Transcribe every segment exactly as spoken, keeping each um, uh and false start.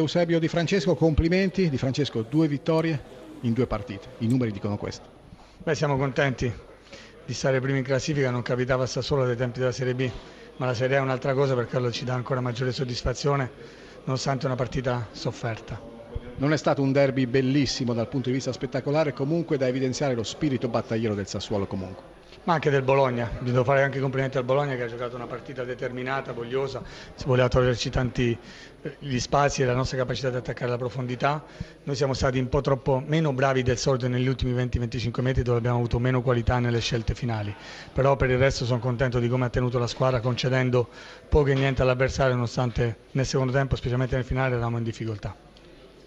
Eusebio Di Francesco, complimenti. Di Francesco, due vittorie in due partite, i numeri dicono questo. Beh, siamo contenti di stare primi in classifica, non capitava a Sassuolo dai tempi della Serie B, ma la Serie A è un'altra cosa, perché ci dà ancora maggiore soddisfazione nonostante una partita sofferta. Non è stato un derby bellissimo dal punto di vista spettacolare, comunque da evidenziare lo spirito battagliero del Sassuolo comunque. Ma anche del Bologna, devo fare anche complimenti al Bologna che ha giocato una partita determinata, vogliosa, voleva toglierci tanti gli spazi e la nostra capacità di attaccare la profondità. Noi siamo stati un po' troppo meno bravi del solito negli ultimi venti venticinque metri, dove abbiamo avuto meno qualità nelle scelte finali, però per il resto sono contento di come ha tenuto la squadra, concedendo poco e niente all'avversario, nonostante nel secondo tempo, specialmente nel finale, eravamo in difficoltà.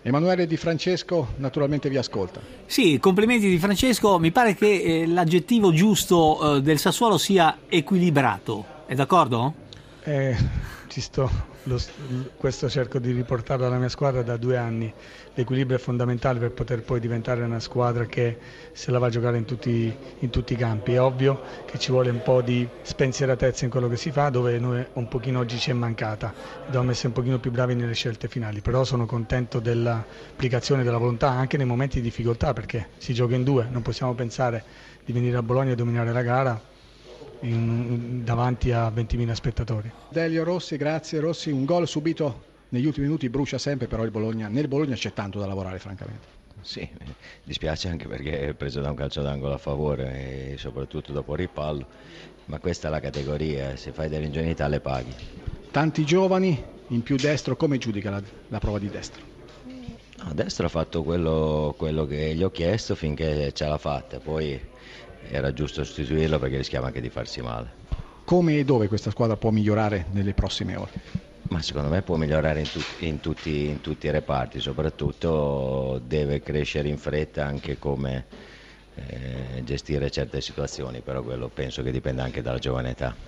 Emanuele Di Francesco naturalmente vi ascolta. Sì, complimenti Di Francesco, mi pare che eh, l'aggettivo giusto eh, del Sassuolo sia equilibrato, è d'accordo? Eh, ci sto, lo, questo cerco di riportarlo alla mia squadra da due anni, l'equilibrio è fondamentale per poter poi diventare una squadra che se la va a giocare in tutti, in tutti i campi, è ovvio che ci vuole un po' di spensieratezza in quello che si fa, dove noi un pochino oggi ci è mancata, dobbiamo essere un pochino più bravi nelle scelte finali, però sono contento dell'applicazione della volontà anche nei momenti di difficoltà, perché si gioca in due, non possiamo pensare di venire a Bologna e dominare la gara In, davanti a ventimila spettatori. Delio Rossi, grazie Rossi, un gol subito negli ultimi minuti brucia sempre, però il Bologna, nel Bologna c'è tanto da lavorare francamente. Sì, dispiace anche perché è preso da un calcio d'angolo a favore e soprattutto dopo ripallo, ma questa è la categoria, se fai delle ingenuità le paghi. Tanti giovani, in più destro, come giudica la, la prova di destro? No, destro ha fatto quello, quello che gli ho chiesto finché ce l'ha fatta, poi era giusto sostituirlo perché rischiava anche di farsi male. Come e dove questa squadra può migliorare nelle prossime ore? Ma secondo me può migliorare in, tu- in, tutti, in tutti i reparti, soprattutto deve crescere in fretta anche come eh, gestire certe situazioni, però quello penso che dipenda anche dalla giovane età.